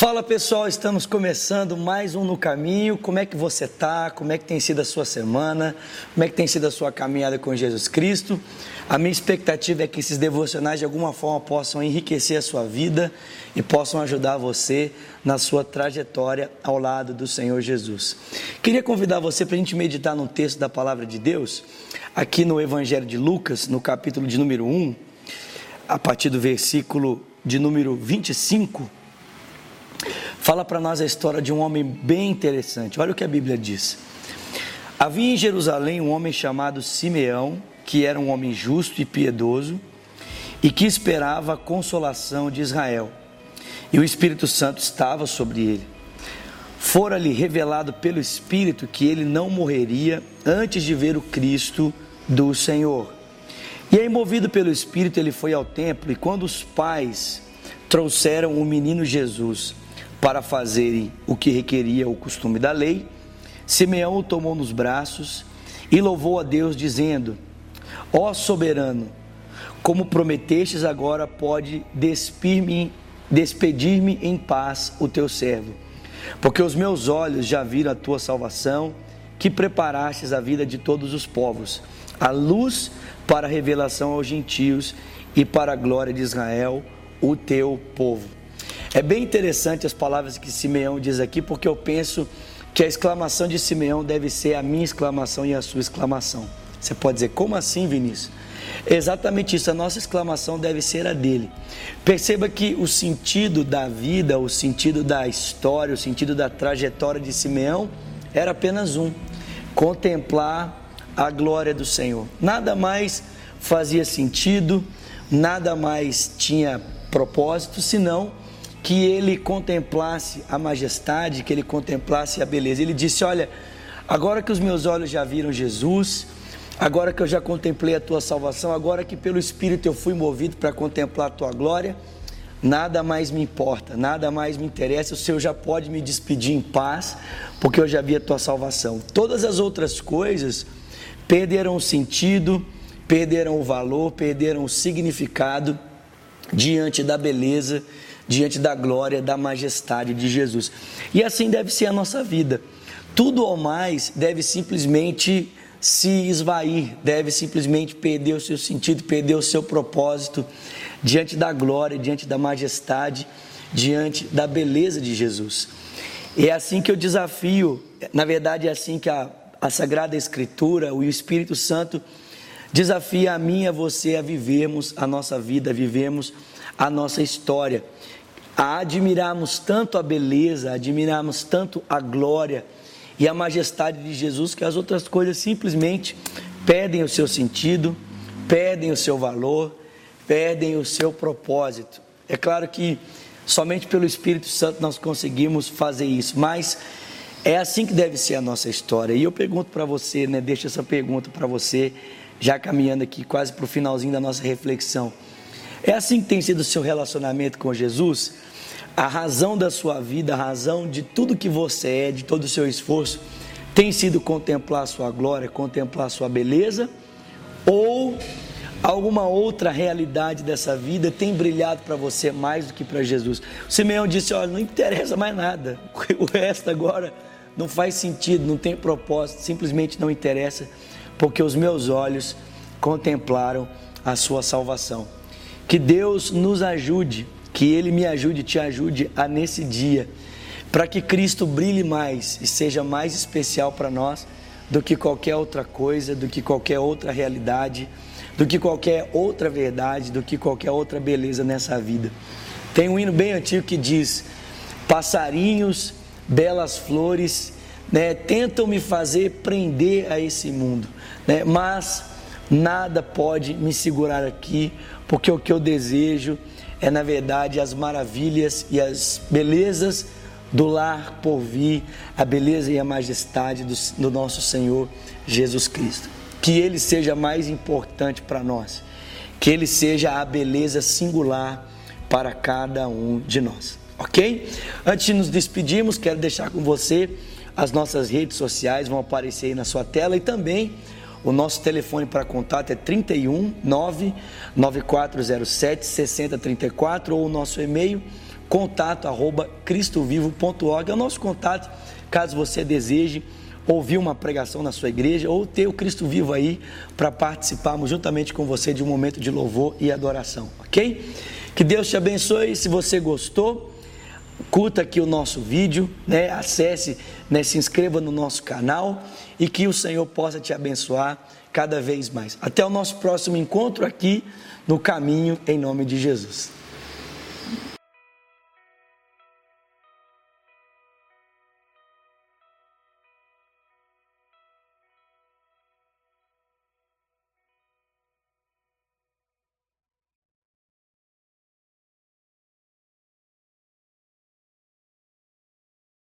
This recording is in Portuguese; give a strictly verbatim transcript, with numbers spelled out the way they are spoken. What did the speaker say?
Fala pessoal, estamos começando mais um No Caminho. Como é que você está? Como é que tem sido a sua semana? Como é que tem sido a sua caminhada com Jesus Cristo? A minha expectativa é que esses devocionais de alguma forma possam enriquecer a sua vida e possam ajudar você na sua trajetória ao lado do Senhor Jesus. Queria convidar você para a gente meditar num texto da Palavra de Deus, aqui no Evangelho de Lucas, no capítulo de número um, a partir do versículo de número vinte e cinco. Fala para nós a história de um homem bem interessante. Olha o que a Bíblia diz. Havia em Jerusalém um homem chamado Simeão, que era um homem justo e piedoso, e que esperava a consolação de Israel. E o Espírito Santo estava sobre ele. Fora-lhe revelado pelo Espírito que ele não morreria antes de ver o Cristo do Senhor. E aí, movido pelo Espírito, ele foi ao templo, e quando os pais trouxeram o menino Jesus para fazerem o que requeria o costume da lei, Simeão o tomou nos braços e louvou a Deus, dizendo: Ó soberano, como prometestes, agora pode despir-me, despedir-me em paz o teu servo, porque os meus olhos já viram a tua salvação, que preparastes a vida de todos os povos, a luz para a revelação aos gentios e para a glória de Israel, o teu povo. É bem interessante as palavras que Simeão diz aqui, porque eu penso que a exclamação de Simeão deve ser a minha exclamação e a sua exclamação. Você pode dizer: como assim, Vinícius? Exatamente isso, a nossa exclamação deve ser a dele. Perceba que o sentido da vida, o sentido da história, o sentido da trajetória de Simeão era apenas um: contemplar a glória do Senhor. Nada mais fazia sentido, nada mais tinha propósito, senão que ele contemplasse a majestade, que ele contemplasse a beleza. Ele disse: olha, agora que os meus olhos já viram Jesus, agora que eu já contemplei a tua salvação, agora que pelo Espírito eu fui movido para contemplar a tua glória, nada mais me importa, nada mais me interessa, o Senhor já pode me despedir em paz, porque eu já vi a tua salvação. Todas as outras coisas perderam o sentido, perderam o valor, perderam o significado diante da beleza, diante da glória, da majestade de Jesus. E assim deve ser a nossa vida. Tudo ou mais deve simplesmente se esvair, deve simplesmente perder o seu sentido, perder o seu propósito diante da glória, diante da majestade, diante da beleza de Jesus. É assim que eu desafio, na verdade é assim que a, a Sagrada Escritura, o Espírito Santo desafia a mim e a você a vivermos a nossa vida, a vivermos a nossa história, a admirarmos tanto a beleza, a admirarmos tanto a glória e a majestade de Jesus, que as outras coisas simplesmente perdem o seu sentido, perdem o seu valor, perdem o seu propósito. É claro que somente pelo Espírito Santo nós conseguimos fazer isso, mas é assim que deve ser a nossa história. E eu pergunto para você, né, deixo essa pergunta para você, já caminhando aqui quase para o finalzinho da nossa reflexão: é assim que tem sido o seu relacionamento com Jesus? A razão da sua vida, a razão de tudo que você é, de todo o seu esforço, tem sido contemplar a sua glória, contemplar a sua beleza? Ou alguma outra realidade dessa vida tem brilhado para você mais do que para Jesus? O Simeão disse: olha, não interessa mais nada, o resto agora não faz sentido, não tem propósito, simplesmente não interessa, porque os meus olhos contemplaram a sua salvação. Que Deus nos ajude, que Ele me ajude, te ajude a nesse dia, para que Cristo brilhe mais e seja mais especial para nós do que qualquer outra coisa, do que qualquer outra realidade, do que qualquer outra verdade, do que qualquer outra beleza nessa vida. Tem um hino bem antigo que diz: passarinhos, belas flores, né, tentam me fazer prender a esse mundo, né, mas nada pode me segurar aqui, porque o que eu desejo é, na verdade, as maravilhas e as belezas do lar por vir, a beleza e a majestade do, do nosso Senhor Jesus Cristo. Que Ele seja mais importante para nós, que Ele seja a beleza singular para cada um de nós, ok? Antes de nos despedirmos, quero deixar com você as nossas redes sociais, vão aparecer aí na sua tela, e também o nosso telefone para contato é trinta e um nove nove quatro zero sete sessenta trinta e quatro, ou o nosso e-mail contato arroba cristovivo ponto org é o nosso contato, caso você deseje ouvir uma pregação na sua igreja ou ter o Cristo Vivo aí para participarmos juntamente com você de um momento de louvor e adoração, ok? Que Deus te abençoe. Se você gostou, curta aqui o nosso vídeo, né? Acesse, né? Se inscreva no nosso canal e que o Senhor possa te abençoar cada vez mais. Até o nosso próximo encontro aqui no Caminho, em nome de Jesus.